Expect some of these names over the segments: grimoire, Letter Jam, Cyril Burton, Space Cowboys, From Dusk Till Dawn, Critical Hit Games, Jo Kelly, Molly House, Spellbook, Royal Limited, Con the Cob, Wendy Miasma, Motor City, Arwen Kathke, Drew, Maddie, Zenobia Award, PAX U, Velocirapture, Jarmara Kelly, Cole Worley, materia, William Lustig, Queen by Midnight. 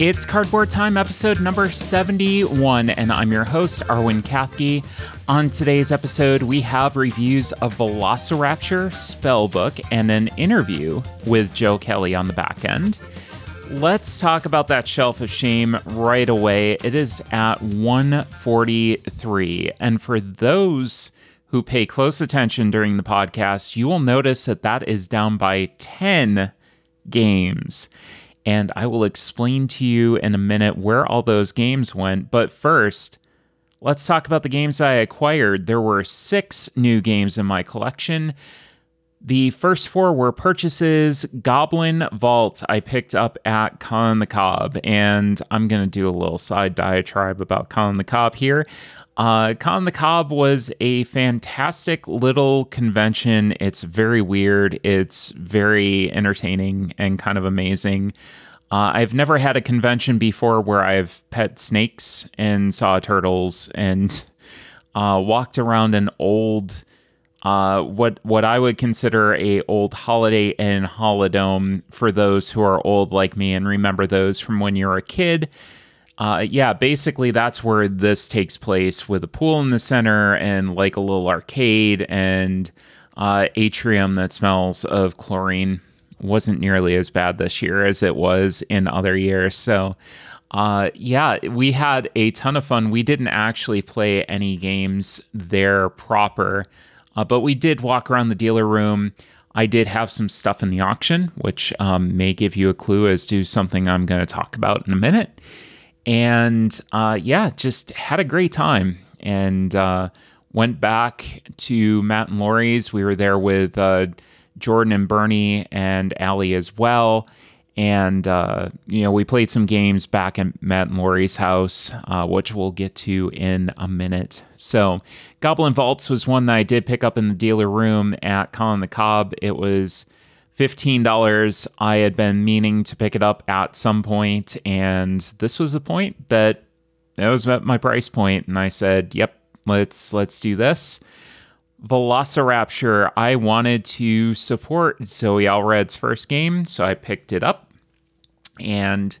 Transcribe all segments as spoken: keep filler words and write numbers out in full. It's Cardboard Time, episode number seventy-one, and I'm your host, Arwen Kathke. On today's episode, we have reviews of Velocirapture, Spellbook, and an interview with Jo Kelly on the back end. Let's talk about that Shelf of Shame right away. It is at one forty-three, and for those who pay close attention during the podcast, you will notice that that is down by ten games. And I will explain to you in a minute where all those games went. But first, let's talk about the games I acquired. There were six new games in my collection. The first four were purchases. Goblin Vault I picked up at Con the Cob, and I'm going to do a little side diatribe about Con the Cob here. Uh, Con the Cob was a fantastic little convention. It's very weird. It's very entertaining and kind of amazing. Uh, I've never had a convention before where I've pet snakes and saw turtles and uh, walked around an old, uh, what what I would consider a old Holiday Inn holodome for those who are old like me and remember those from when you were a kid. Uh, yeah, basically that's where this takes place, with a pool in the center and like a little arcade and uh, atrium that smells of chlorine. Wasn't nearly as bad this year as it was in other years. So uh, yeah, we had a ton of fun. We didn't actually play any games there proper, uh, but we did walk around the dealer room. I did have some stuff in the auction, which um, may give you a clue as to something I'm going to talk about in a minute. And uh, yeah, just had a great time and uh, went back to Matt and Lori's. We were there with uh, Jordan and Bernie and Allie as well. And, uh, you know, we played some games back at Matt and Lori's house, uh, which we'll get to in a minute. So Goblin Vaults was one that I did pick up in the dealer room at Con the Cob. It was fifteen dollars. I had been meaning to pick it up at some point, and this was a point that it was at my price point, and I said, yep, let's let's do this. Velocirapture. I wanted to support Zoe Allred's first game, so I picked it up and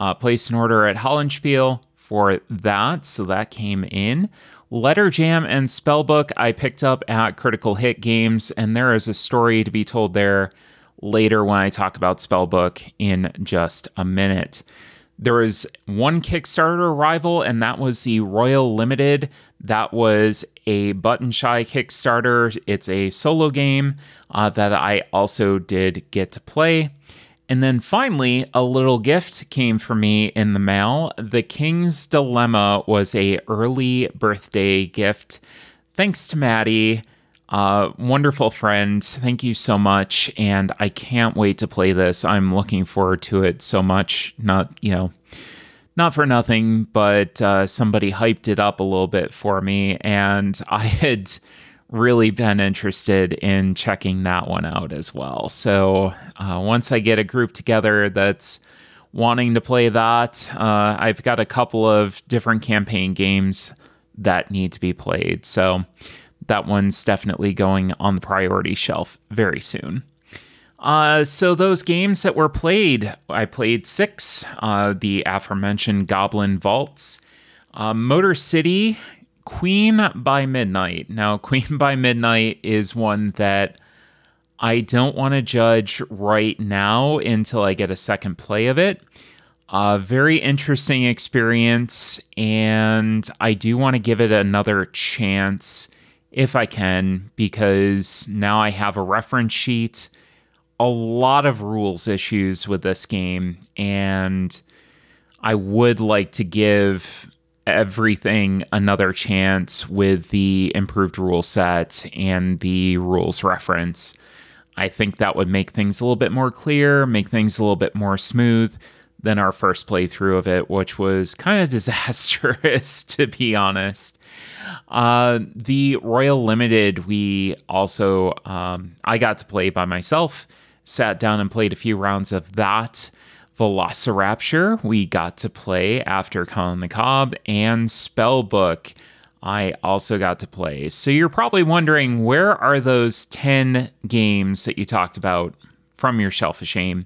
uh, placed an order at Hollenspiel for that, so that came in. Letter Jam and Spellbook I picked up at Critical Hit Games, and there is a story to be told there later when I talk about Spellbook in just a minute. There was one Kickstarter rival, and that was the Royal Limited. That was a Button Shy Kickstarter. It's a solo game uh, that I also did get to play. And then finally, a little gift came for me in the mail. The King's Dilemma was a early birthday gift. Thanks to Maddie, uh, wonderful friend. Thank you so much, and I can't wait to play this. I'm looking forward to it so much. Not, you know, not for nothing, but uh, somebody hyped it up a little bit for me, and I had really been interested in checking that one out as well. So uh, once I get a group together that's wanting to play that, uh, I've got a couple of different campaign games that need to be played. So that one's definitely going on the priority shelf very soon. Uh, so those games that were played, I played six, uh, the aforementioned Goblin Vaults, uh, Motor City, Queen by Midnight. Now, Queen by Midnight is one that I don't want to judge right now until I get a second play of it. A very interesting experience, and I do want to give it another chance if I can, because now I have a reference sheet. A lot of rules issues with this game, and I would like to give everything another chance with the improved rule set and the rules reference. I think that would make things a little bit more clear, make things a little bit more smooth than our first playthrough of it, which was kind of disastrous, to be honest. Uh, the Royal Limited, we also, um, I got to play by myself, sat down and played a few rounds of that. Velocirapture, we got to play after Con the Cob, and Spellbook, I also got to play. So you're probably wondering, where are those ten games that you talked about from your Shelf of Shame?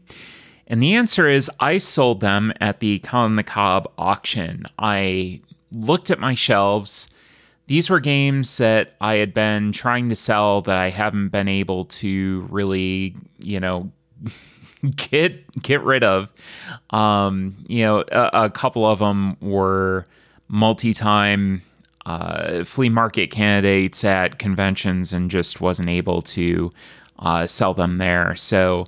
And the answer is I sold them at the Con the Cob auction. I looked at my shelves. These were games that I had been trying to sell that I haven't been able to really, you know, get get rid of. Um, you know, a, a couple of them were multi-time uh, flea market candidates at conventions and just wasn't able to uh, sell them there. So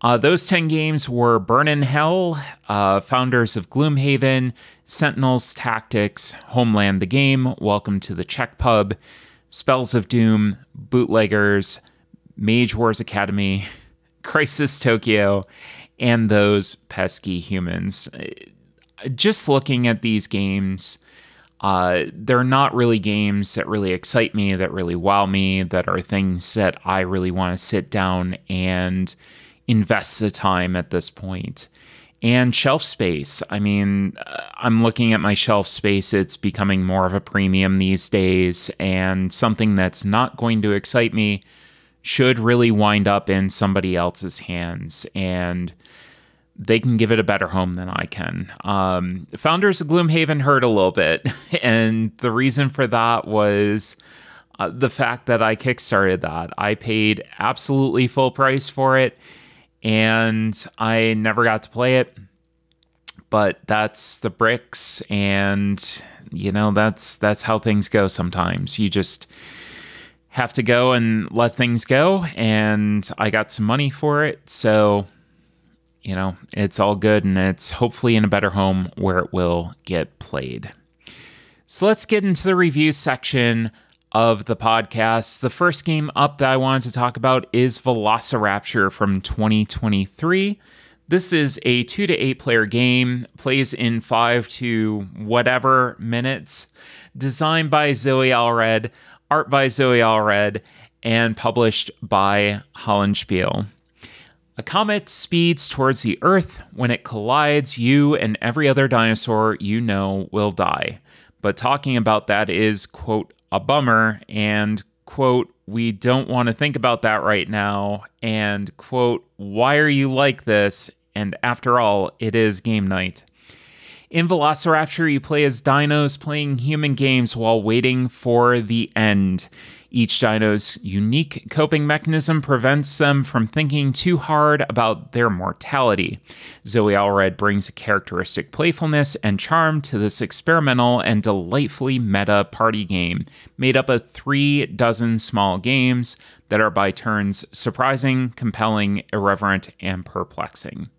uh, those ten games were Burnin' Hell, uh, Founders of Gloomhaven, Sentinels Tactics, Homeland the Game, Welcome to the Czech Pub, Spells of Doom, Bootleggers, Mage Wars Academy, Crisis Tokyo, and Those Pesky Humans. Just looking at these games, uh, they're not really games that really excite me, that really wow me, that are things that I really want to sit down and invest the time at this point. And shelf space. I mean, I'm looking at my shelf space. It's becoming more of a premium these days, and something that's not going to excite me should really wind up in somebody else's hands, and they can give it a better home than I can. Um, Founders of Gloomhaven hurt a little bit, and the reason for that was uh, the fact that I kickstarted that. I paid absolutely full price for it, and I never got to play it, but that's the bricks, and you know, that's that's how things go sometimes. You just have to go and let things go, and I got some money for it, so you know, it's all good, and it's hopefully in a better home where it will get played. So let's get into the review section of the podcast. The first game up that I wanted to talk about is Velocirapture from twenty twenty-three. This is a two to eight player game, plays in five to whatever minutes, designed by Zoe Allred, art by Zoe Allred, and published by Hollenspiel. A comet speeds towards the Earth. When it collides, you and every other dinosaur you know will die. But talking about that is, quote, a bummer, and quote, we don't want to think about that right now, and quote, why are you like this? And after all, it is game night. In Velocirapture, you play as dinos playing human games while waiting for the end. Each dino's unique coping mechanism prevents them from thinking too hard about their mortality. Zoe Allred brings a characteristic playfulness and charm to this experimental and delightfully meta party game, made up of three dozen small games that are by turns surprising, compelling, irreverent, and perplexing.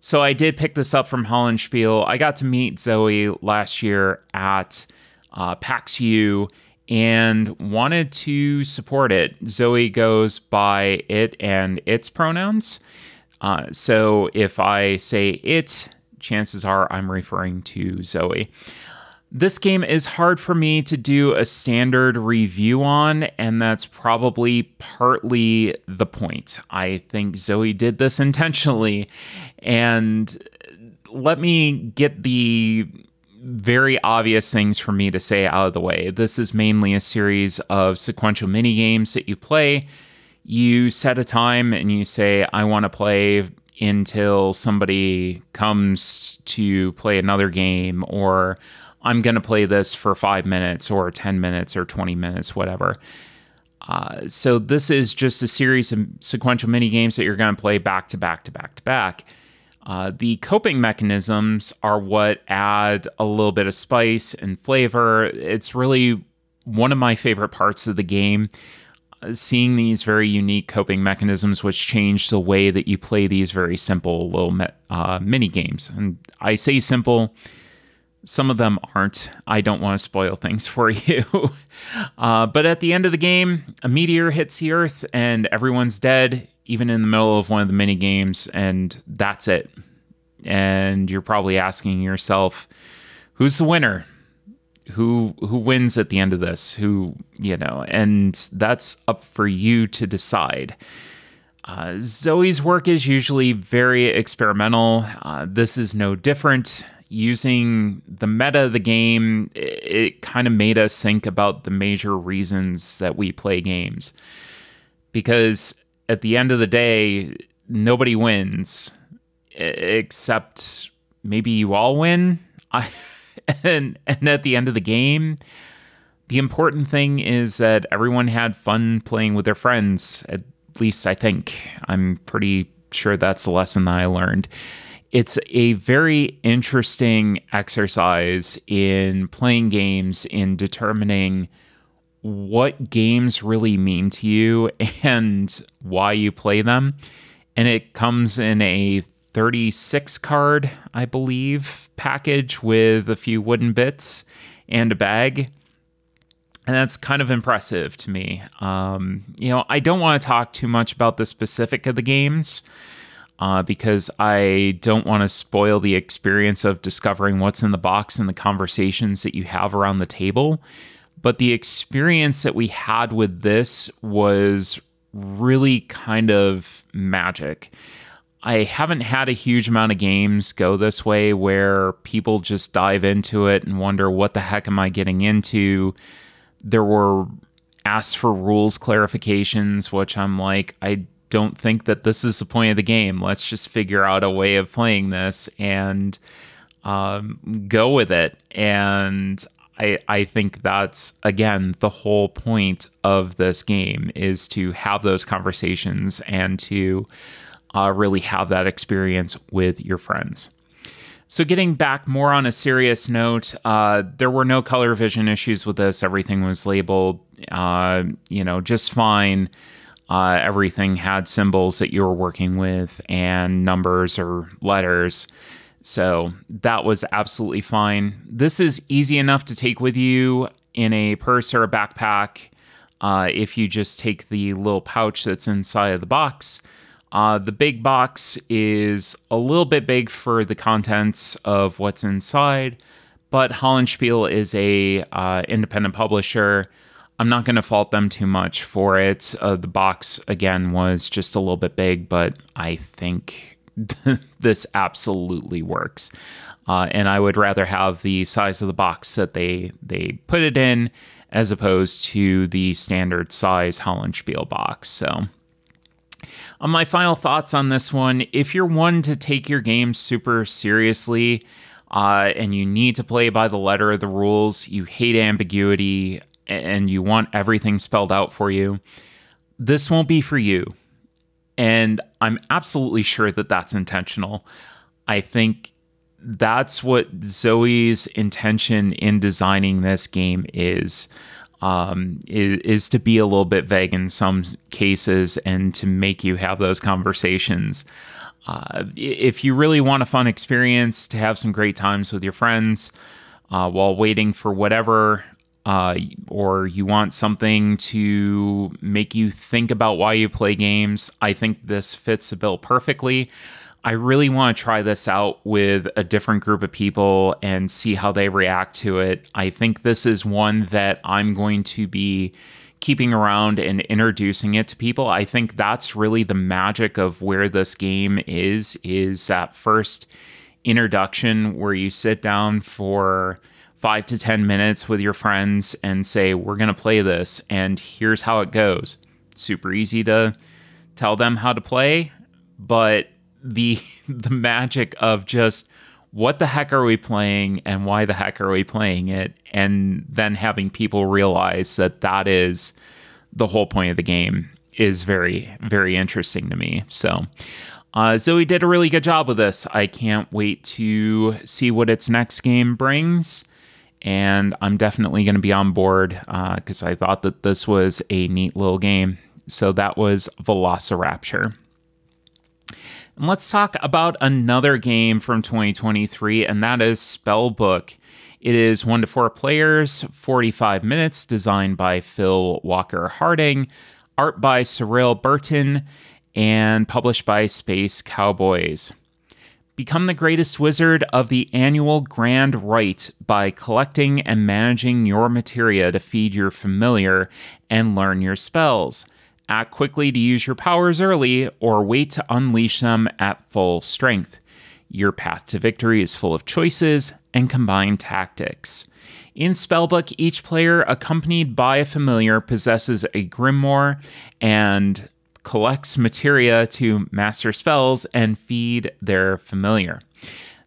So I did pick this up from Hollenspiel. I got to meet Zoe last year at uh, PAX U, and wanted to support it. Zoe goes by it and its pronouns. Uh, so if I say it, chances are I'm referring to Zoe. This game is hard for me to do a standard review on, and that's probably partly the point. I think Zoe did this intentionally, and let me get the very obvious things for me to say out of the way. This is mainly a series of sequential mini games that you play. You set a time and you say, I want to play until somebody comes to play another game, or I'm going to play this for five minutes or ten minutes or twenty minutes, whatever. Uh, so this is just a series of sequential mini games that you're going to play back to back to back to back. Uh, the coping mechanisms are what add a little bit of spice and flavor. It's really one of my favorite parts of the game, uh, seeing these very unique coping mechanisms, which change the way that you play these very simple little me- uh, mini games. And I say simple, some of them aren't. I don't want to spoil things for you. uh, but at the end of the game, a meteor hits the Earth and everyone's dead, even in the middle of one of the mini games, and that's it. And you're probably asking yourself, who's the winner? Who who wins at the end of this? Who, you know, and that's up for you to decide. Uh, Zoe's work is usually very experimental. Uh, this is no different. Using the meta of the game, it, it kind of made us think about the major reasons that we play games. Because at the end of the day, nobody wins. except maybe you all win. I, and, and at the end of the game, the important thing is that everyone had fun playing with their friends. At least I think. I'm pretty sure that's the lesson that I learned. It's a very interesting exercise in playing games, in determining what games really mean to you and why you play them. And it comes in a thirty-six card, I believe, package with a few wooden bits and a bag. And that's kind of impressive to me. Um, you know, I don't want to talk too much about the specific of the games, Uh, because I don't want to spoil the experience of discovering what's in the box and the conversations that you have around the table. But the experience that we had with this was really kind of magic. I haven't had a huge amount of games go this way where people just dive into it and wonder, what the heck am I getting into? There were asks for rules clarifications, which I'm like, I don't think that this is the point of the game. Let's just figure out a way of playing this and um, go with it. And I, I think that's, again, the whole point of this game, is to have those conversations and to uh, really have that experience with your friends. So getting back more on a serious note, uh, there were no color vision issues with this. Everything was labeled, uh, you know, just fine. Uh, everything had symbols that you were working with and numbers or letters. So that was absolutely fine. This is easy enough to take with you in a purse or a backpack. Uh, if you just take the little pouch that's inside of the box. Uh, the big box is a little bit big for the contents of what's inside, but Hollenspiel is a uh, independent publisher. I'm not going to fault them too much for it. Uh, the box, again, was just a little bit big, but I think this absolutely works. Uh, and I would rather have the size of the box that they they put it in as opposed to the standard size Hollenspiel box. So uh, my final thoughts on this one: if you're one to take your game super seriously uh, and you need to play by the letter of the rules, you hate ambiguity, and you want everything spelled out for you, this won't be for you. And I'm absolutely sure that that's intentional. I think that's what Zoe's intention in designing this game is, um, is, is to be a little bit vague in some cases and to make you have those conversations. Uh, if you really want a fun experience, to have some great times with your friends uh, while waiting for whatever, Uh, or you want something to make you think about why you play games, I think this fits the bill perfectly. I really want to try this out with a different group of people and see how they react to it. I think this is one that I'm going to be keeping around and introducing it to people. I think that's really the magic of where this game is, is that first introduction where you sit down for five to ten minutes with your friends and say, we're going to play this and here's how it goes. Super easy to tell them how to play, but the the magic of just, what the heck are we playing and why the heck are we playing it? And then having people realize that that is the whole point of the game is very, very interesting to me. So Uh, Zoe did a really good job with this. I can't wait to see what its next game brings. And I'm definitely going to be on board because uh, I thought that this was a neat little game. So that was Velocirapture. And let's talk about another game from twenty twenty-three, and that is Spellbook. It is one to four players, forty-five minutes, designed by Phil Walker Harding, art by Cyril Burton, and published by Space Cowboys. Become the greatest wizard of the annual Grand Rite by collecting and managing your materia to feed your familiar and learn your spells. Act quickly to use your powers early, or wait to unleash them at full strength. Your path to victory is full of choices and combined tactics. In Spellbook, each player, accompanied by a familiar, possesses a grimoire and collects materia to master spells and feed their familiar.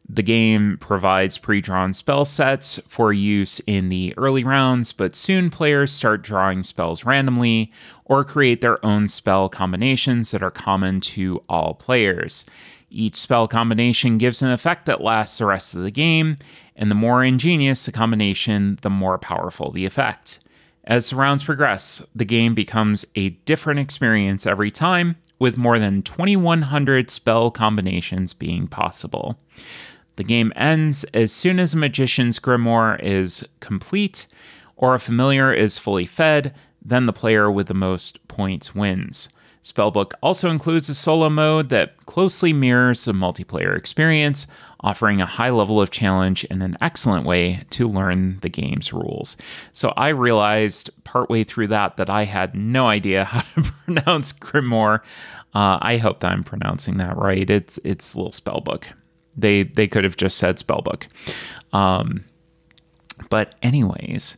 The game provides pre-drawn spell sets for use in the early rounds, but soon players start drawing spells randomly or create their own spell combinations that are common to all players. Each spell combination gives an effect that lasts the rest of the game, and the more ingenious the combination, the more powerful the effect. As the rounds progress, the game becomes a different experience every time, with more than twenty-one hundred spell combinations being possible. The game ends as soon as a magician's grimoire is complete or a familiar is fully fed, then the player with the most points wins. Spellbook also includes a solo mode that closely mirrors the multiplayer experience, offering a high level of challenge and an excellent way to learn the game's rules. So I realized partway through that that I had no idea how to pronounce grimoire. Uh, I hope that I'm pronouncing that right. It's it's a little Spellbook. They they could have just said Spellbook. Um, but anyways,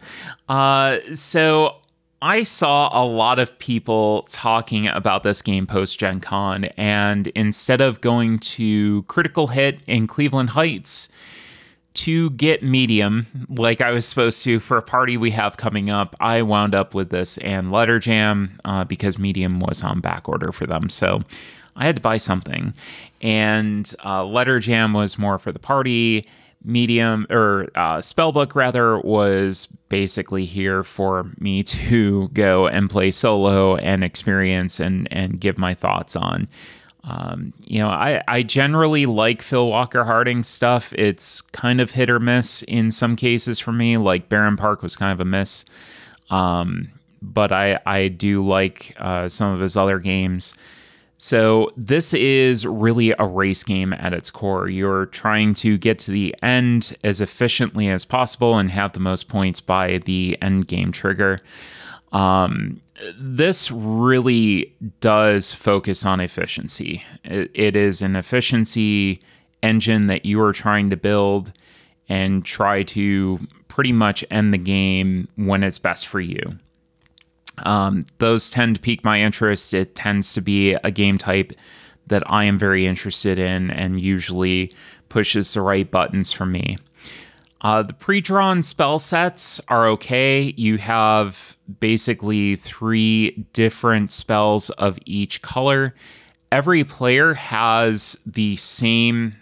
uh, so I saw a lot of people talking about this game post-Gen Con, and instead of going to Critical Hit in Cleveland Heights to get Medium, like I was supposed to for a party we have coming up, I wound up with this and Letter Jam uh, because Medium was on back order for them, so I had to buy something. And uh, Letter Jam was more for the party. Medium, or uh, Spellbook rather, was basically here for me to go and play solo and experience and and give my thoughts on. Um, you know, I, I generally like Phil Walker Harding's stuff. It's kind of hit or miss in some cases for me, like Barron Park was kind of a miss. Um, but I, I do like uh, some of his other games. So this is really a race game at its core. You're trying to get to the end as efficiently as possible and have the most points by the end game trigger. Um, this really does focus on efficiency. It, it is an efficiency engine that you are trying to build and try to pretty much end the game when it's best for you. Um, those tend to pique my interest. It tends to be a game type that I am very interested in and usually pushes the right buttons for me. Uh, the pre-drawn spell sets are okay. You have basically three different spells of each color. Every player has the same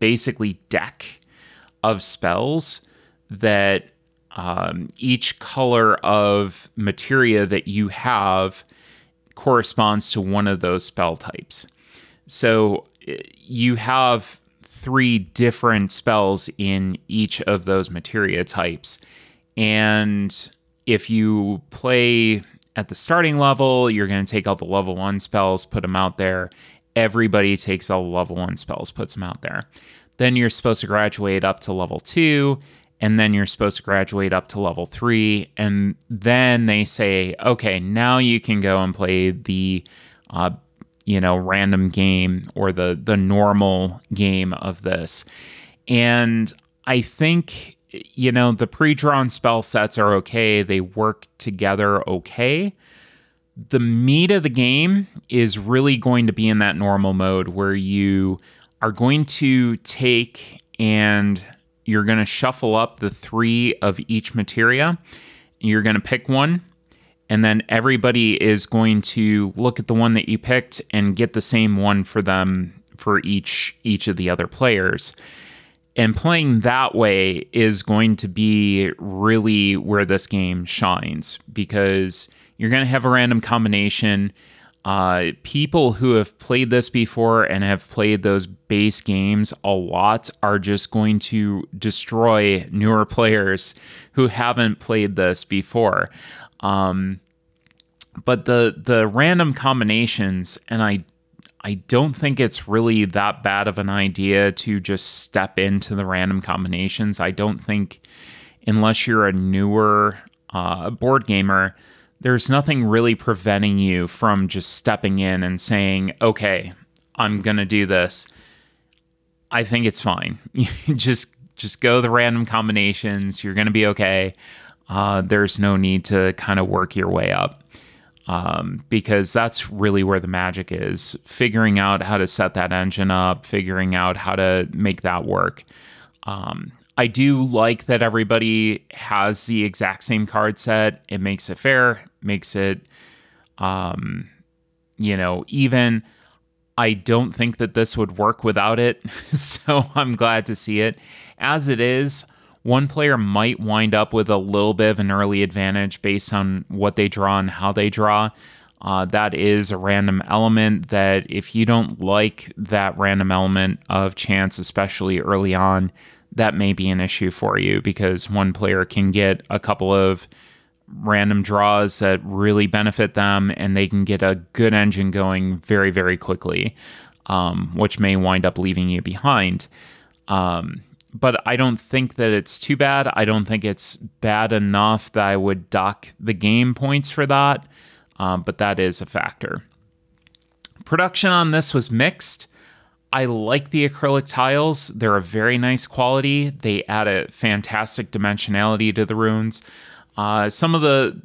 basically deck of spells that Um, each color of materia that you have corresponds to one of those spell types. So you have three different spells in each of those materia types. And if you play at the starting level, you're going to take all the level one spells, put them out there. Everybody takes all the level one spells, puts them out there. Then you're supposed to graduate up to level two. And then you're supposed to graduate up to level three. And then they say, okay, now you can go and play the, uh, you know, random game or the, the normal game of this. And I think, you know, the pre-drawn spell sets are okay. They work together okay. The meat of the game is really going to be in that normal mode where you are going to take and you're going to shuffle up the three of each materia. You're going to pick one, and then everybody is going to look at the one that you picked and get the same one for them for each each of the other players. And playing that way is going to be really where this game shines, because you're going to have a random combination. Uh, people who have played this before and have played those base games a lot are just going to destroy newer players who haven't played this before. Um, but the the random combinations, and I I don't think it's really that bad of an idea to just step into the random combinations. I don't think, unless you're a newer uh, board gamer, there's nothing really preventing you from just stepping in and saying, okay, I'm going to do this. I think it's fine. just just go the random combinations. You're going to be okay. Uh, there's no need to kind of work your way up. um, because that's really where the magic is, figuring out how to set that engine up, figuring out how to make that work. Um, I do like that everybody has the exact same card set. It makes it fair, makes it, um, you know, even. I don't think that this would work without it, so I'm glad to see it. As it is, one player might wind up with a little bit of an early advantage based on what they draw and how they draw. Uh, that is a random element that if you don't like that random element of chance, especially early on, that may be an issue for you because one player can get a couple of random draws that really benefit them and they can get a good engine going very, very quickly, um, which may wind up leaving you behind. Um, but I don't think that it's too bad. I don't think it's bad enough that I would dock the game points for that, um, but that is a factor. Production on this was mixed. I like the acrylic tiles. They're a very nice quality. They add a fantastic dimensionality to the runes. Uh, some of the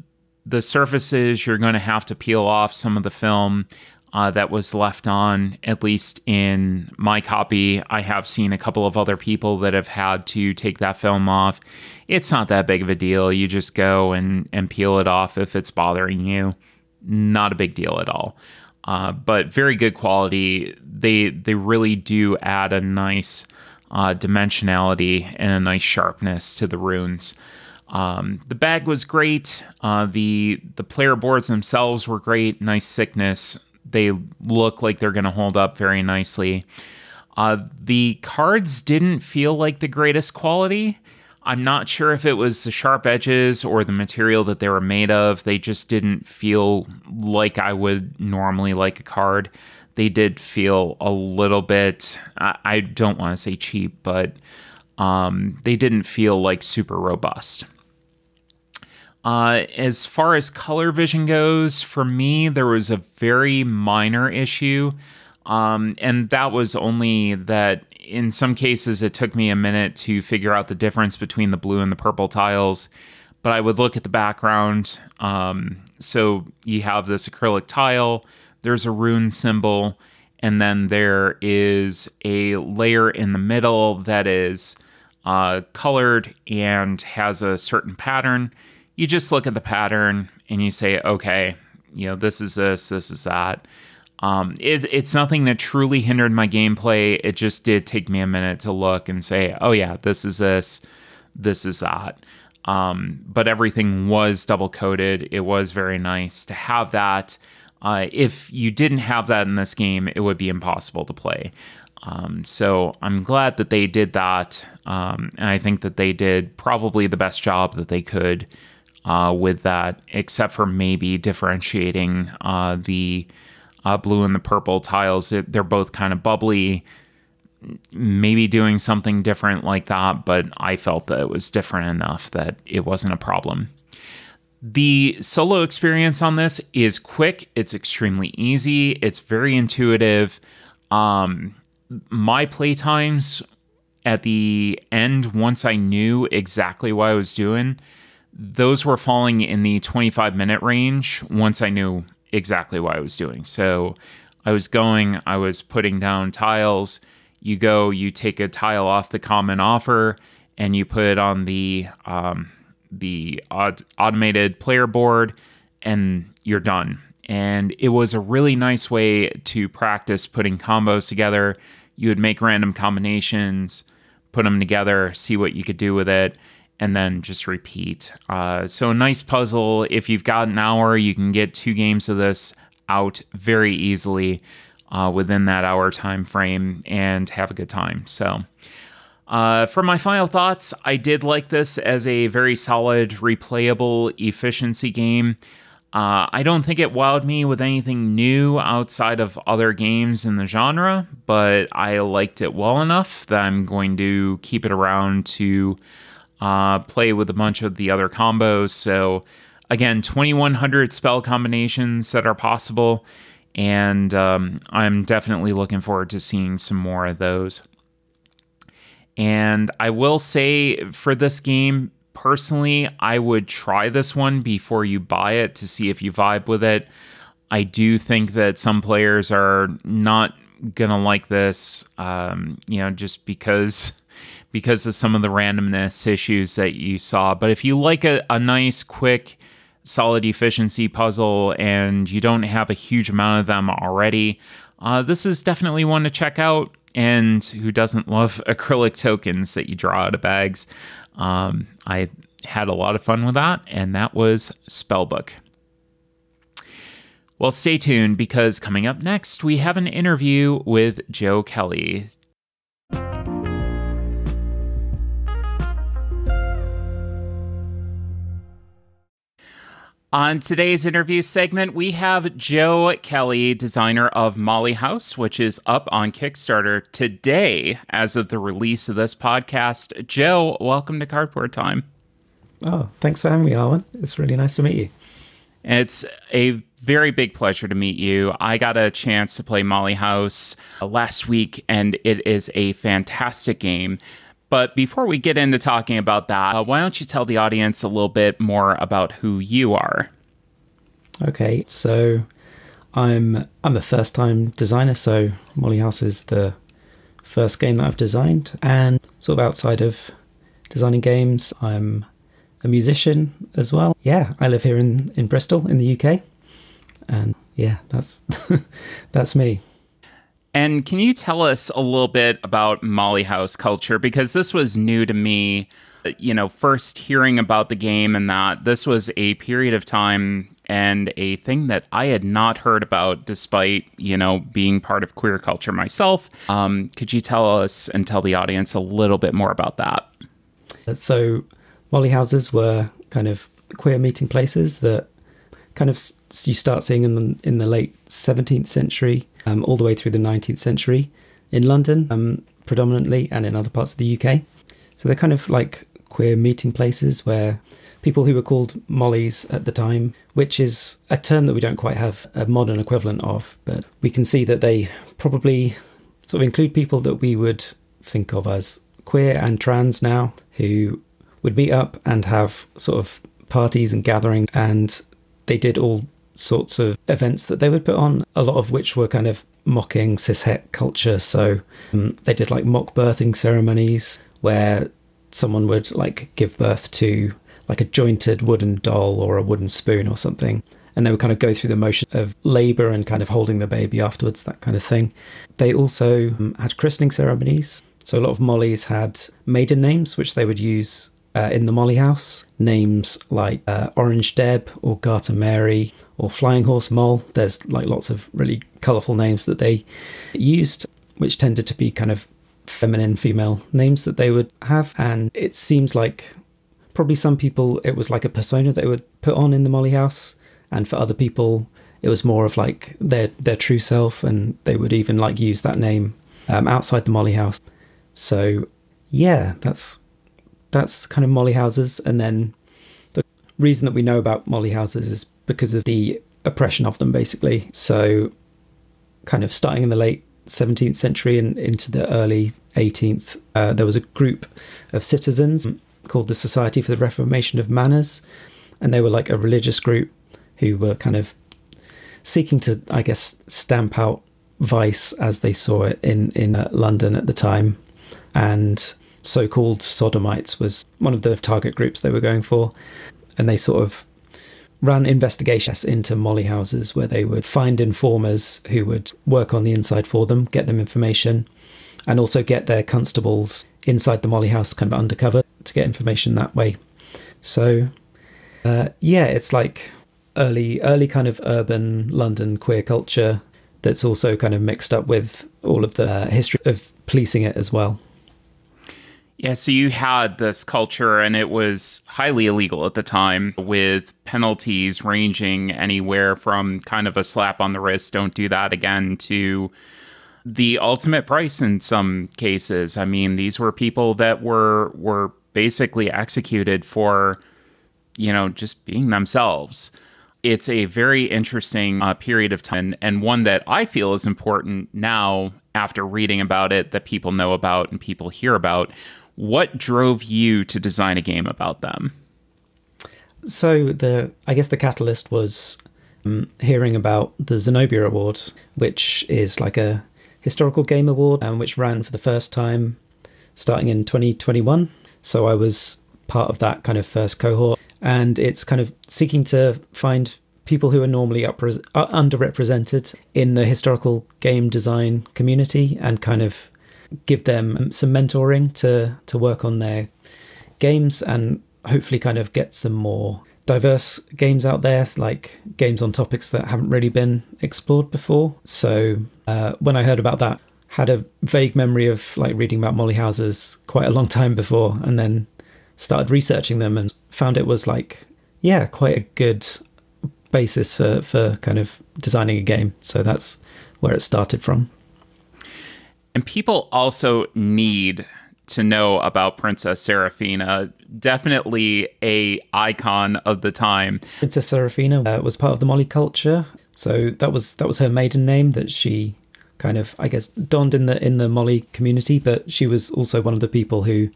the surfaces you're going to have to peel off some of the film uh, that was left on, at least in my copy. I have seen a couple of other people that have had to take that film off. It's not that big of a deal. You just go and, and peel it off if it's bothering you. Not a big deal at all. Uh, but very good quality. They, they really do add a nice uh, dimensionality and a nice sharpness to the runes. Um, the bag was great. Uh, the the player boards themselves were great. Nice thickness. They look like they're going to hold up very nicely. Uh, the cards didn't feel like the greatest quality. I'm not sure if it was the sharp edges or the material that they were made of. They just didn't feel like I would normally like a card. They did feel a little bit, I, I don't want to say cheap, but um, they didn't feel like super robust. Uh, as far as color vision goes, for me, there was a very minor issue. Um, and that was only that in some cases, it took me a minute to figure out the difference between the blue and the purple tiles. But I would look at the background. Um, so you have this acrylic tile, there's a rune symbol, and then there is a layer in the middle that is uh, colored and has a certain pattern. You just look at the pattern and you say, okay, you know, this is this, this is that. Um, it, it's nothing that truly hindered my gameplay. It just did take me a minute to look and say, oh yeah, this is this, this is that. Um, but everything was double coded. It was very nice to have that. Uh, if you didn't have that in this game, it would be impossible to play. Um, so I'm glad that they did that. Um, and I think that they did probably the best job that they could uh, with that, except for maybe differentiating uh, the Uh, blue and the purple tiles. It, they're both kind of bubbly, maybe doing something different like that, but I felt that it was different enough that it wasn't a problem. The solo experience on this is quick. It's extremely easy. It's very intuitive. Um, my playtimes at the end, once I knew exactly what I was doing, those were falling in the twenty-five minute range once I knew exactly what I was doing. So I was going, I was putting down tiles. You go, you take a tile off the common offer and you put it on the um, the aut- automated player board and you're done. And it was a really nice way to practice putting combos together. You would make random combinations, put them together, see what you could do with it, and then just repeat. Uh, so a nice puzzle. If you've got an hour, you can get two games of this out very easily uh, within that hour time frame and have a good time. So uh, for my final thoughts, I did like this as a very solid, replayable efficiency game. Uh, I don't think it wowed me with anything new outside of other games in the genre, but I liked it well enough that I'm going to keep it around to Uh, play with a bunch of the other combos. So again, twenty-one hundred spell combinations that are possible. And um, I'm definitely looking forward to seeing some more of those. And I will say for this game, personally, I would try this one before you buy it to see if you vibe with it. I do think that some players are not going to like this, um, you know, just because because of some of the randomness issues that you saw. But if you like a, a nice, quick, solid efficiency puzzle and you don't have a huge amount of them already, uh, this is definitely one to check out. And who doesn't love acrylic tokens that you draw out of bags? Um, I had a lot of fun with that, and that was Spellbook. Well, stay tuned, because coming up next, we have an interview with Jo Kelly. On today's interview segment, we have Jo Kelly, designer of Molly House, which is up on Kickstarter today as of the release of this podcast. Jo, welcome to Cardboard Time. Oh, thanks for having me, Arwen. It's really nice to meet you. It's a very big pleasure to meet you. I got a chance to play Molly House last week, and it is a fantastic game. But before we get into talking about that, uh, why don't you tell the audience a little bit more about who you are? Okay, so I'm I'm a first-time designer, so Molly House is the first game that I've designed. And sort of outside of designing games, I'm a musician as well. Yeah, I live here in, in Bristol in the U K. And yeah, that's that's me. And can you tell us a little bit about Molly House culture? Because this was new to me, you know, first hearing about the game, and that this was a period of time and a thing that I had not heard about, despite, you know, being part of queer culture myself. Um, could you tell us and tell the audience a little bit more about that? So Molly Houses were kind of queer meeting places that kind of you start seeing them in the late seventeenth century. Um, all the way through the nineteenth century in London, um, predominantly, and in other parts of the U K. So they're kind of like queer meeting places where people who were called mollies at the time, which is a term that we don't quite have a modern equivalent of, but we can see that they probably sort of include people that we would think of as queer and trans now, who would meet up and have sort of parties and gatherings, and they did all sorts of events that they would put on, a lot of which were kind of mocking cishet culture. So um, they did like mock birthing ceremonies where someone would like give birth to like a jointed wooden doll or a wooden spoon or something, and they would kind of go through the motion of labor and kind of holding the baby afterwards, that kind of thing. They also um, had christening ceremonies, so a lot of mollies had maiden names which they would use Uh, in the Molly House, names like uh, Orange Deb or Garter Mary or Flying Horse Moll. There's like lots of really colourful names that they used, which tended to be kind of feminine female names that they would have. And it seems like probably some people, it was like a persona they would put on in the Molly House. And for other people, it was more of like their, their true self. And they would even like use that name um, outside the Molly House. So yeah, that's... That's kind of Molly Houses. And then the reason that we know about Molly Houses is because of the oppression of them, basically. So kind of starting in the late seventeenth century and into the early eighteenth, uh, there was a group of citizens called the Society for the Reformation of Manners. And they were like a religious group who were kind of seeking to, I guess, stamp out vice as they saw it in, in uh, London at the time. And so-called sodomites was one of the target groups they were going for, and they sort of ran investigations into Molly Houses where they would find informers who would work on the inside for them, get them information, and also get their constables inside the Molly House kind of undercover to get information that way. So uh, yeah, it's like early early kind of urban London queer culture that's also kind of mixed up with all of the history of policing it as well. Yeah, so you had this culture, and it was highly illegal at the time, with penalties ranging anywhere from kind of a slap on the wrist, don't do that again, to the ultimate price in some cases. I mean, these were people that were were basically executed for, you know, just being themselves. It's a very interesting uh, period of time, and one that I feel is important now, after reading about it, that people know about and people hear about. what drove you to design a game about them? So the I guess the catalyst was um, hearing about the Zenobia Award, which is like a historical game award, and um, which ran for the first time starting in twenty twenty-one. So I was part of that kind of first cohort, and it's kind of seeking to find people who are normally upre- are underrepresented in the historical game design community and kind of give them some mentoring to to work on their games and hopefully kind of get some more diverse games out there, like games on topics that haven't really been explored before. So uh, when I heard about that, had a vague memory of like reading about Molly Houses quite a long time before, and then started researching them and found it was like, yeah, quite a good basis for, for kind of designing a game. So that's where it started from. And people also need to know about Princess Serafina, definitely a icon of the time. Princess Serafina uh, was part of the Molly culture. So that was that was her maiden name that she kind of, I guess, donned in the in the Molly community, but she was also one of the people who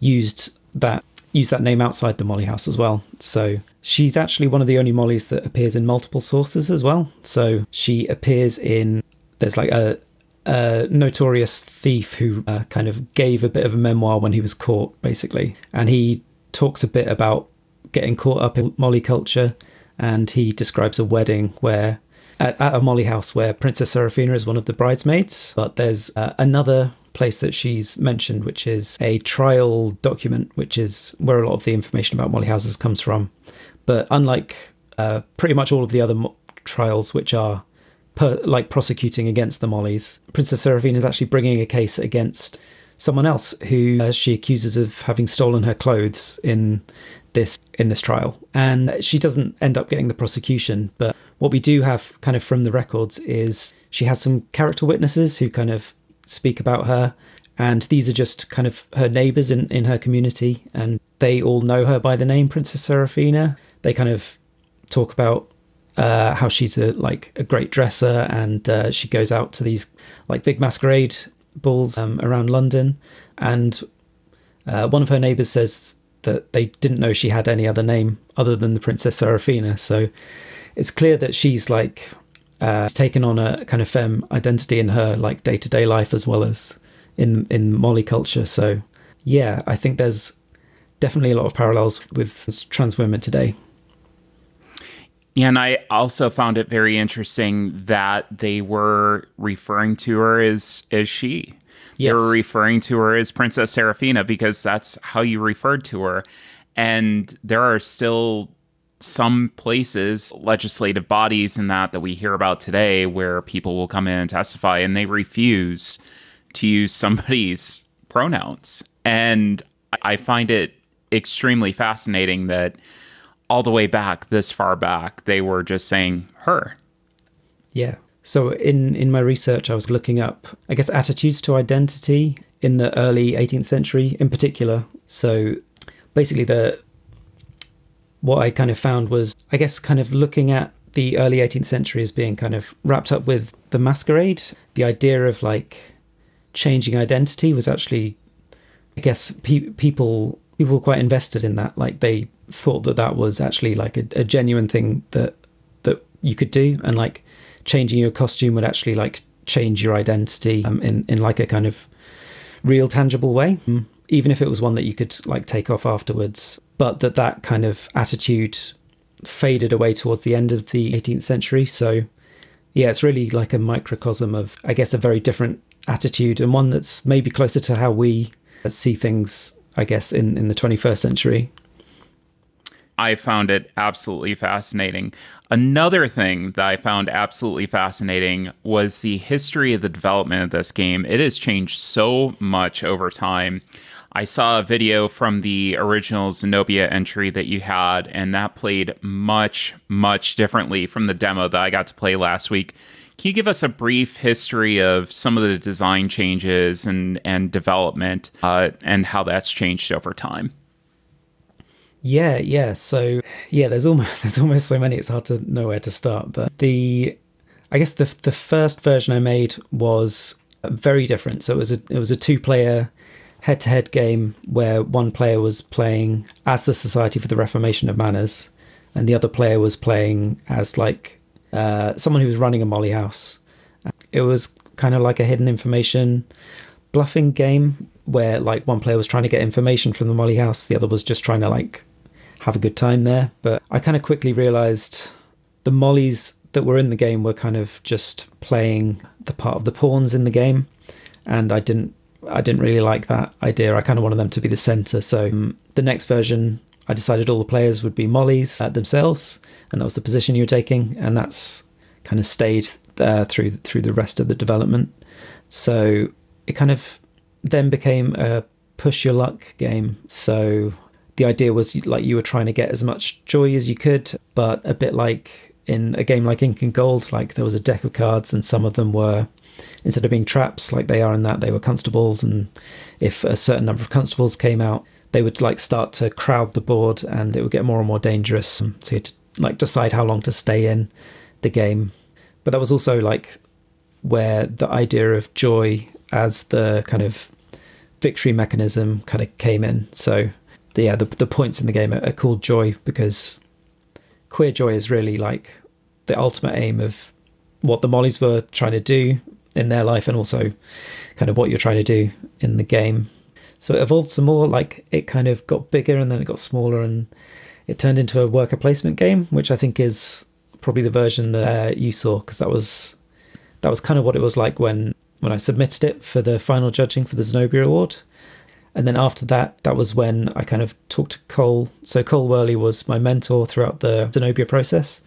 used that used that name outside the Molly house as well. So she's actually one of the only Mollys that appears in multiple sources as well. So she appears in, there's like a a notorious thief who uh, kind of gave a bit of a memoir when he was caught, basically. And he talks a bit about getting caught up in Molly culture. And he describes a wedding where, at, at a Molly house where Princess Serafina is one of the bridesmaids. But there's uh, another place that she's mentioned, which is a trial document, which is where a lot of the information about Molly houses comes from. But unlike uh, pretty much all of the other mo- trials, which are Per, like prosecuting against the Mollies, Princess Serafina is actually bringing a case against someone else who uh, she accuses of having stolen her clothes in this in this trial. And she doesn't end up getting the prosecution. But what we do have kind of from the records is she has some character witnesses who kind of speak about her. And these are just kind of her neighbours in, in her community. And they all know her by the name Princess Serafina. They kind of talk about Uh, how she's a like a great dresser, and uh, she goes out to these like big masquerade balls um, around London. And uh, one of her neighbours says that they didn't know she had any other name other than the Princess Serafina. So it's clear that she's like uh, taken on a kind of femme identity in her like day to day life as well as in in Molly culture. So yeah, I think there's definitely a lot of parallels with trans women today. And I also found it very interesting that they were referring to her as, as she. Yes. They were referring to her as Princess Serafina because that's how you referred to her. And there are still some places, legislative bodies and that, that we hear about today where people will come in and testify and they refuse to use somebody's pronouns. And I find it extremely fascinating that all the way back, this far back, they were just saying her. Yeah. So in, in my research, I was looking up, I guess, attitudes to identity in the early eighteenth century in particular. So basically the what I kind of found was, I guess, kind of looking at the early eighteenth century as being kind of wrapped up with the masquerade. The idea of like changing identity was actually, I guess, pe- people... People were quite invested in that. Like they thought that that was actually like a, a genuine thing that that you could do, and like changing your costume would actually like change your identity um, in in like a kind of real, tangible way, even if it was one that you could like take off afterwards. But that that kind of attitude faded away towards the end of the eighteenth century. So yeah, it's really like a microcosm of, I guess, a very different attitude, and one that's maybe closer to how we see things, I guess, in, in the twenty-first century. I found it absolutely fascinating. Another thing that I found absolutely fascinating was the history of the development of this game. It has changed so much over time. I saw a video from the original Zenobia entry that you had, and that played much, much differently from the demo that I got to play last week. Can you give us a brief history of some of the design changes and, and development uh, and how that's changed over time? Yeah, yeah. So, yeah, there's almost there's almost so many, it's hard to know where to start. But the, I guess the the first version I made was very different. So it was a it was a two player head-to-head game where one player was playing as the Society for the Reformation of Manners and the other player was playing as like uh, someone who was running a Molly House. It was kind of like a hidden information bluffing game where like one player was trying to get information from the Molly House, the other was just trying to like have a good time there. But I kind of quickly realised the Mollies that were in the game were kind of just playing the part of the pawns in the game, and I didn't I didn't really like that idea. I kind of wanted them to be the centre. So um, the next version, I decided all the players would be Mollies uh, themselves, and that was the position you were taking, and that's kind of stayed uh, through through the rest of the development. So it kind of then became a push your luck game. So the idea was like you were trying to get as much joy as you could, but a bit like in a game like Ink and Gold, like there was a deck of cards and some of them were, instead of being traps like they are in that, they were constables, and if a certain number of constables came out, they would like start to crowd the board and it would get more and more dangerous. So you had to like decide how long to stay in the game. But that was also like where the idea of joy as the kind of victory mechanism kind of came in. So the, yeah, the, the points in the game are, are called joy because queer joy is really like the ultimate aim of what the Mollies were trying to do in their life and also kind of what you're trying to do in the game. So it evolved some more, like it kind of got bigger and then it got smaller and it turned into a worker placement game, which I think is probably the version that uh, you saw, because that was that was kind of what it was like when when I submitted it for the final judging for the Zenobia Award. And then after that, that was when I kind of talked to Cole. So Cole Worley was my mentor throughout the Zenobia process.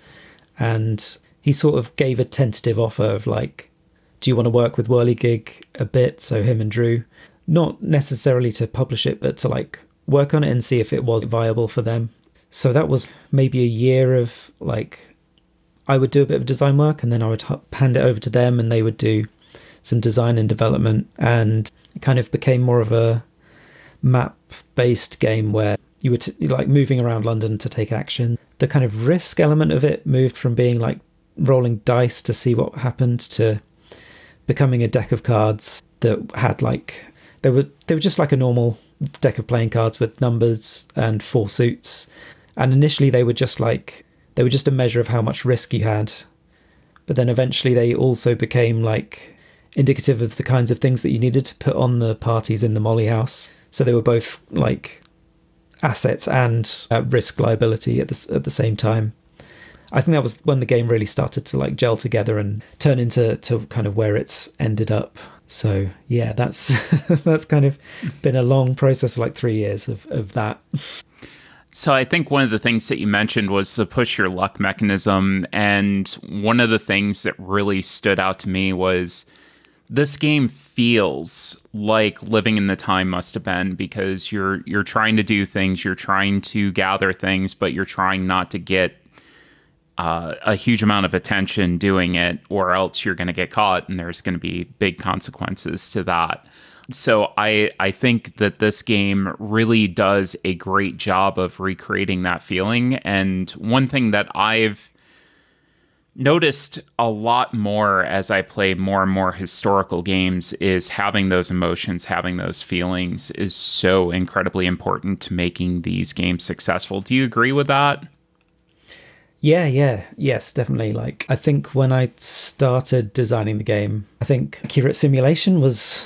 And he sort of gave a tentative offer of like, do you want to work with Whirligig a bit? So him and Drew, not necessarily to publish it, but to like work on it and see if it was viable for them. So that was maybe a year of like, I would do a bit of design work and then I would hand it over to them and they would do some design and development. And it kind of became more of a map based game where you were t- like moving around London to take action. The kind of risk element of it moved from being like rolling dice to see what happened to becoming a deck of cards that had like they were they were just like a normal deck of playing cards with numbers and four suits, and initially they were just like they were just a measure of how much risk you had, but then eventually they also became like indicative of the kinds of things that you needed to put on the parties in the Molly House. So they were both like assets and uh, risk liability at the at the same time. I think that was when the game really started to like gel together and turn into to kind of where it's ended up. So yeah, that's that's kind of been a long process of like three years of, of that. So I think one of the things that you mentioned was the push your luck mechanism. And one of the things that really stood out to me was this game feels like living in the time must have been, because you're you're trying to do things, you're trying to gather things, but you're trying not to get Uh, a huge amount of attention doing it, or else you're going to get caught and there's going to be big consequences to that. So I, I think that this game really does a great job of recreating that feeling. And one thing that I've noticed a lot more as I play more and more historical games is having those emotions, having those feelings is so incredibly important to making these games successful. Do you agree with that? Yeah, yeah, yes, definitely. Like, I think when I started designing the game, I think accurate simulation was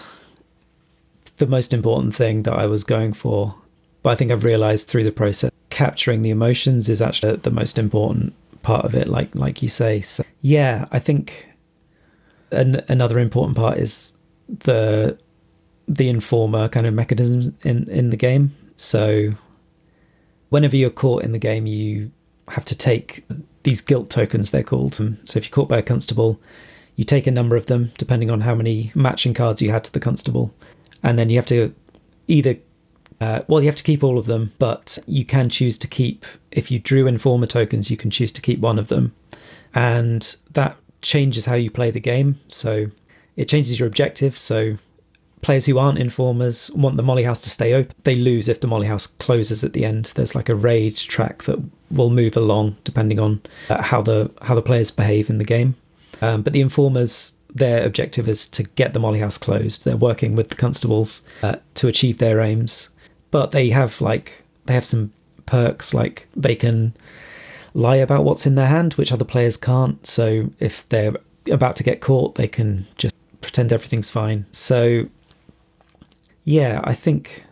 the most important thing that I was going for. But I think I've realized through the process, capturing the emotions is actually the most important part of it, like like you say. So, yeah, I think an, another important part is the the informer kind of mechanisms in, in the game. So whenever you're caught in the game, you have to take these guilt tokens, they're called. So if you're caught by a constable, you take a number of them depending on how many matching cards you had to the constable, and then you have to either uh, well you have to keep all of them, but you can choose to keep, if you drew informer tokens, you can choose to keep one of them, and that changes how you play the game. So it changes your objective. So players who aren't informers want the Molly House to stay open. They lose if the Molly House closes at the end. There's like a raid track that will move along depending on uh, how the how the players behave in the game. Um, but the informers, their objective is to get the Molly House closed. They're working with the constables uh, to achieve their aims, but they have like they have some perks, like they can lie about what's in their hand, which other players can't. So if they're about to get caught, they can just pretend everything's fine. So yeah, I think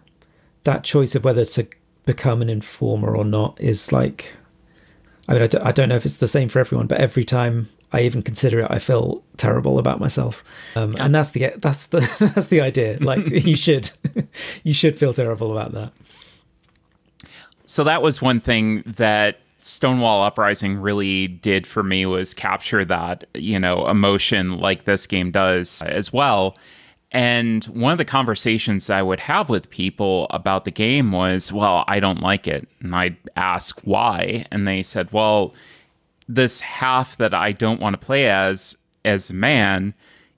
that choice of whether to become an informer or not is like, I mean, I don't, I don't know if it's the same for everyone, but every time I even consider it, I feel terrible about myself. Um, yeah. And that's the that's the that's the idea. Like you should you should feel terrible about that. So that was one thing that Stonewall Uprising really did for me, was capture that, you know, emotion like this game does as well. And one of the conversations I would have with people about the game was, well, I don't like it. And I'd ask why. And they said, well, this half that I don't want to play as, as a man,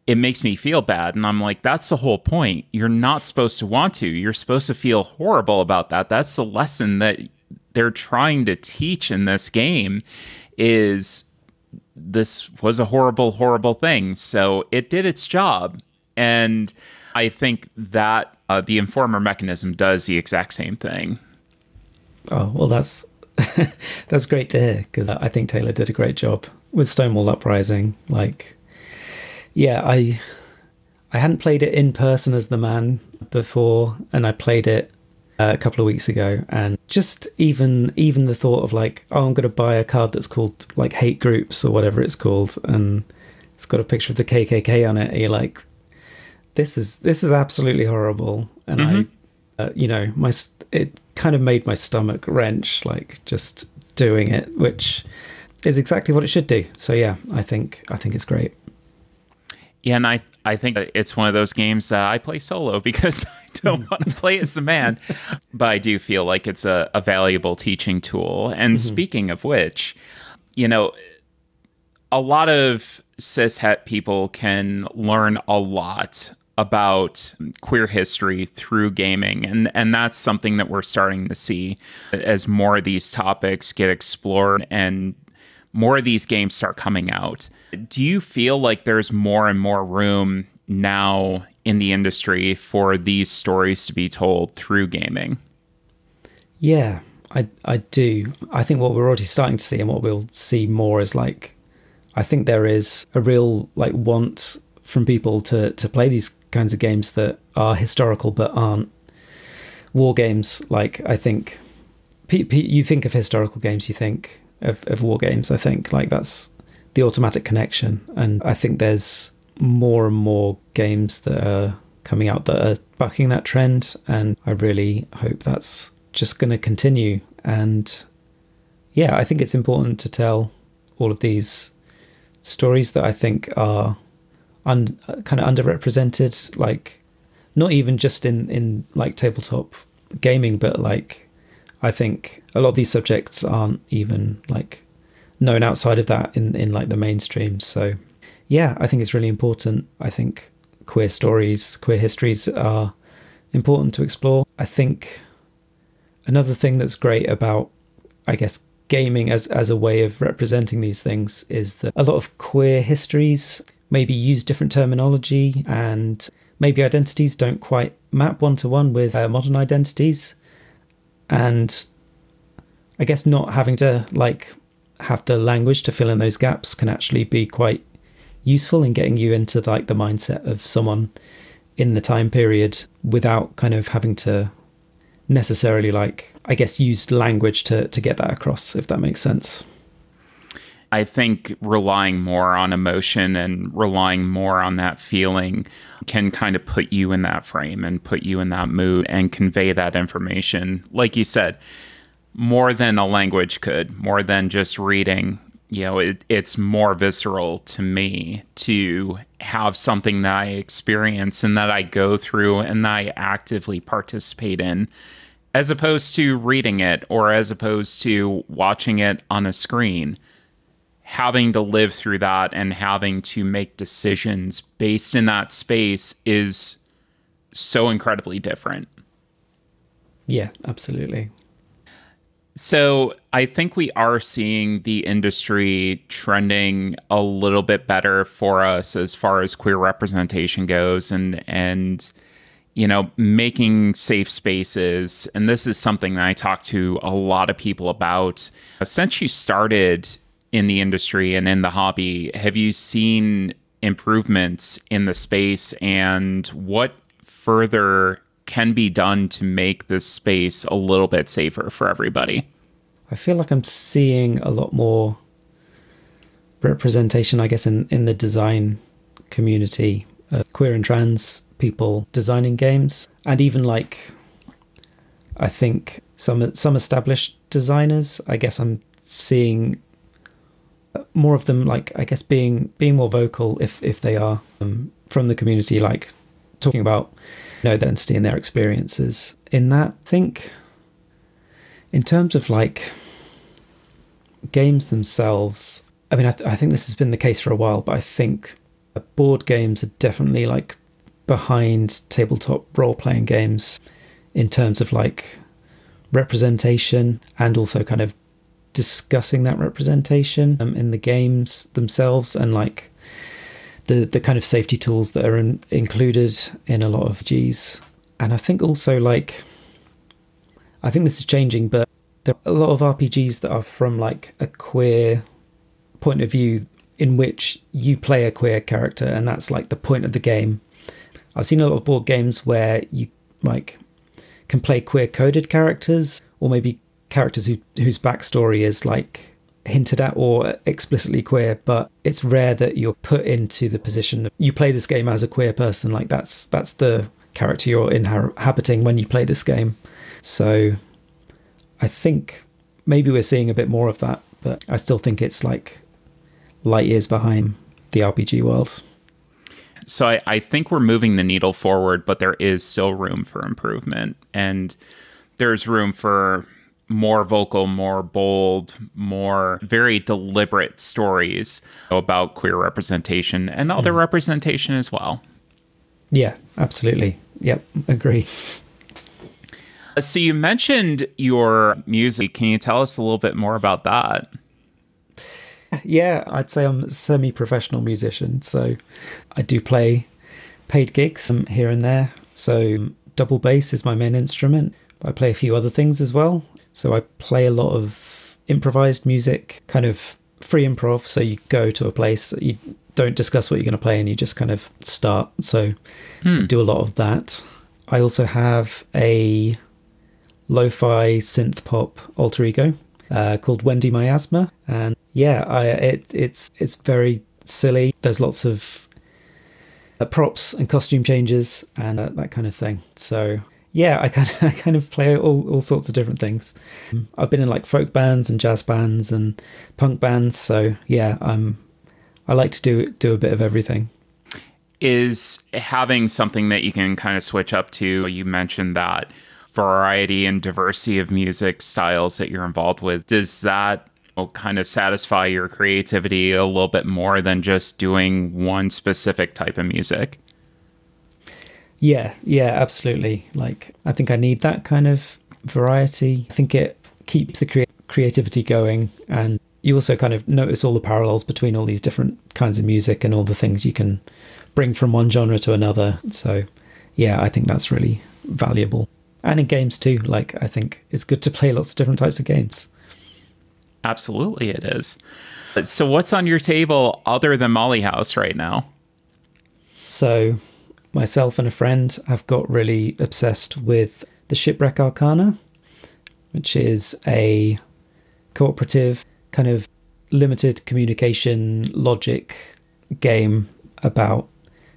it makes me feel bad. And I'm like, that's the whole point. You're not supposed to want to. You're supposed to feel horrible about that. That's the lesson that they're trying to teach in this game, is this was a horrible, horrible thing. So it did its job. And I think that uh, the informer mechanism does the exact same thing. Oh, well, that's that's great to hear, because I think Taylor did a great job with Stonewall Uprising. Like, yeah, I I hadn't played it in person as the man before, and I played it uh, a couple of weeks ago. And just even even the thought of like, oh, I'm going to buy a card that's called like Hate Groups or whatever it's called, and it's got a picture of the K K K on it, and you're like, this is this is absolutely horrible. And mm-hmm. I, uh, you know, my it kind of made my stomach wrench, like just doing it, which is exactly what it should do. So yeah, I think I think it's great. Yeah, and I I think it's one of those games that I play solo because I don't want to play as a man, but I do feel like it's a, a valuable teaching tool. And mm-hmm. speaking of which, you know, a lot of cishet people can learn a lot about queer history through gaming. And, and that's something that we're starting to see as more of these topics get explored and more of these games start coming out. Do you feel like there's more and more room now in the industry for these stories to be told through gaming? Yeah, I, I do. I think what we're already starting to see, and what we'll see more, is like, I think there is a real like want from people to to play these kinds of games that are historical but aren't war games. Like I think p p you think of historical games, you think of, of war games. I think like that's the automatic connection. And I think there's more and more games that are coming out that are bucking that trend. And I really hope that's just going to continue. And yeah, I think it's important to tell all of these stories that I think are un, kind of underrepresented, like not even just in, in like tabletop gaming, but like I think a lot of these subjects aren't even like known outside of that in, in like the mainstream. So yeah, I think it's really important. I think queer stories, queer histories are important to explore. I think another thing that's great about, I guess, gaming as, as a way of representing these things is that a lot of queer histories maybe use different terminology, and maybe identities don't quite map one-to-one with uh, modern identities. And I guess not having to like have the language to fill in those gaps can actually be quite useful in getting you into like the mindset of someone in the time period without kind of having to necessarily like, I guess, used language to, to get that across, if that makes sense. I think relying more on emotion and relying more on that feeling can kind of put you in that frame and put you in that mood and convey that information. Like you said, more than a language could, more than just reading, you know, it, it's more visceral to me to have something that I experience and that I go through and that I actively participate in, as opposed to reading it or as opposed to watching it on a screen. Having to live through that and having to make decisions based in that space is so incredibly different. Yeah, absolutely. So I think we are seeing the industry trending a little bit better for us as far as queer representation goes, and and you know, making safe spaces. And this is something that I talk to a lot of people about. Since you started in the industry and in the hobby, have you seen improvements in the space, and what further can be done to make this space a little bit safer for everybody? I feel like I'm seeing a lot more representation, I guess, in, in the design community of queer and trans people designing games. And even like, I think some, some established designers, I guess I'm seeing more of them, like, I guess being, being more vocal if, if they are um, from the community, like talking about know density and their experiences in that. I think in terms of like games themselves, I mean, I, th I think this has been the case for a while, but I think board games are definitely like behind tabletop role-playing games in terms of like representation and also kind of discussing that representation um, in the games themselves, and like the the kind of safety tools that are in, included in a lot of Gs. And I think also like, I think this is changing, but there are a lot of R P Gs that are from like a queer point of view in which you play a queer character and that's like the point of the game. I've seen a lot of board games where you like can play queer coded characters, or maybe characters who, whose backstory is like hinted at or explicitly queer, but it's rare that you're put into the position of, you play this game as a queer person, like that's that's the character you're inhabiting when you play this game. So I think maybe we're seeing a bit more of that, but I still think it's like light years behind the R P G world. So I, I think we're moving the needle forward, but there is still room for improvement, and there's room for more vocal, more bold, more very deliberate stories about queer representation and other mm. representation as well. Yeah, absolutely. Yep, agree. So you mentioned your music. Can you tell us a little bit more about that? Yeah, I'd say I'm a semi-professional musician. So I do play paid gigs um, here and there. So double bass is my main instrument. I play a few other things as well. So I play a lot of improvised music, kind of free improv. So you go to a place, you don't discuss what you're going to play and you just kind of start. So mm. I do a lot of that. I also have a lo-fi synth pop alter ego uh, called Wendy Miasma. And yeah, I, it, it's, it's very silly. There's lots of uh, props and costume changes and uh, that kind of thing. So yeah, I kind of, I kind of play all, all sorts of different things. I've been in like folk bands and jazz bands and punk bands. So yeah, I'm, I like to do, do a bit of everything. Is having something that you can kind of switch up to, you mentioned that variety and diversity of music styles that you're involved with, does that kind of satisfy your creativity a little bit more than just doing one specific type of music? Yeah, yeah, absolutely. Like, I think I need that kind of variety. I think it keeps the cre creativity going. And you also kind of notice all the parallels between all these different kinds of music and all the things you can bring from one genre to another. So yeah, I think that's really valuable. And in games too, like, I think it's good to play lots of different types of games. Absolutely, it is. So what's on your table other than Molly House right now? So myself and a friend have got really obsessed with the Shipwreck Arcana, which is a cooperative kind of limited communication logic game about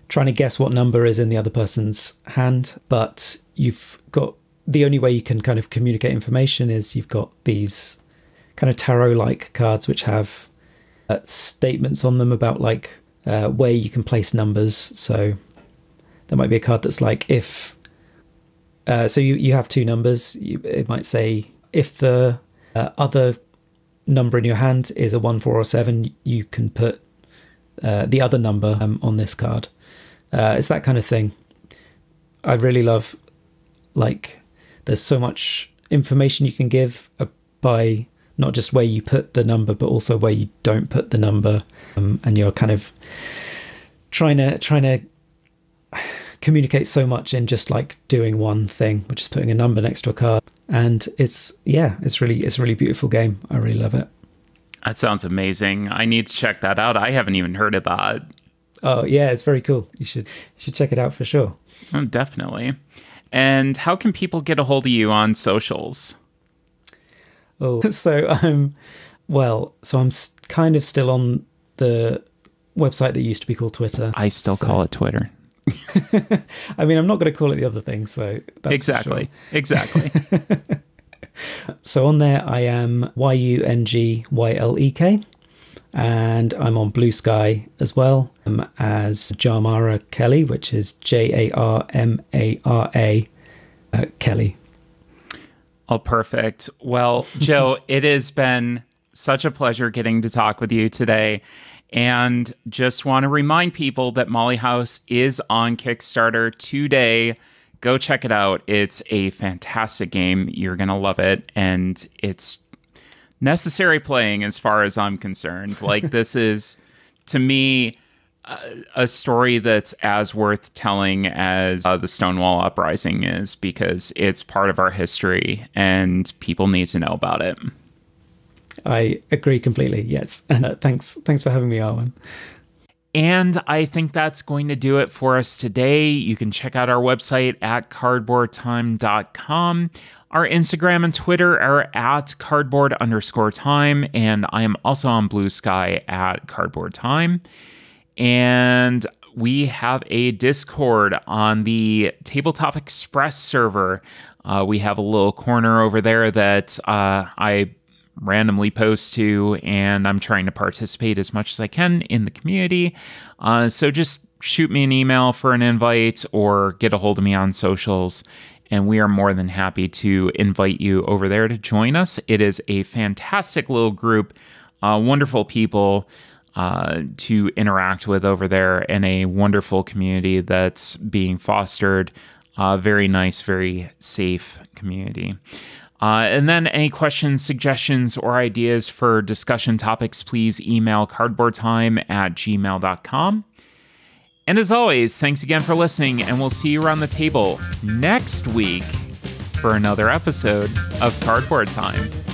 trying to guess what number is in the other person's hand. But you've got, the only way you can kind of communicate information is you've got these kind of tarot-like cards which have uh, statements on them about like uh, where you can place numbers. So there might be a card that's like, if, uh, so you, you have two numbers, you, it might say, if the uh, other number in your hand is a one, four or seven, you can put uh, the other number um, on this card. Uh, it's that kind of thing. I really love, like, there's so much information you can give uh, by not just where you put the number, but also where you don't put the number. Um, and you're kind of trying to trying to communicate so much in just like doing one thing, which is putting a number next to a card. And it's, yeah, it's really, it's a really beautiful game. I really love it. That sounds amazing. I need to check that out. I haven't even heard about it. Oh yeah, it's very cool. You should, you should check it out for sure. Oh, definitely. And how can people get a hold of you on socials? Oh, so I'm, well, so I'm kind of still on the website that used to be called Twitter. I still so. call it Twitter. I mean, I'm not going to call it the other thing, so that's exactly, sure. exactly. So on there, I am Y U N G Y L E K, and I'm on Blue Sky as well, um, as Jarmara Kelly, which is J A R M A R A uh, Kelly. Oh, perfect. Well, Jo, it has been such a pleasure getting to talk with you today. And just want to remind people that Molly House is on Kickstarter today. Go check it out. It's a fantastic game. You're going to love it. And it's necessary playing as far as I'm concerned. Like, this is, to me, uh, a story that's as worth telling as uh, the Stonewall Uprising is, because it's part of our history and people need to know about it. I agree completely. Yes. And uh, thanks. Thanks for having me, Arwen. And I think that's going to do it for us today. You can check out our website at cardboard time dot com. Our Instagram and Twitter are at cardboard underscore time. And I am also on Blue Sky at cardboard time. And we have a Discord on the Tabletop Express server. Uh, we have a little corner over there that uh, I... randomly post to, and I'm trying to participate as much as I can in the community. Uh, so just shoot me an email for an invite or get a hold of me on socials, and we are more than happy to invite you over there to join us. It is a fantastic little group, uh, wonderful people uh, to interact with over there, and a wonderful community that's being fostered. Uh, very nice, very safe community. Uh, and then any questions, suggestions, or ideas for discussion topics, please email cardboard time at gmail dot com. And as always, thanks again for listening, and we'll see you around the table next week for another episode of Cardboard Time.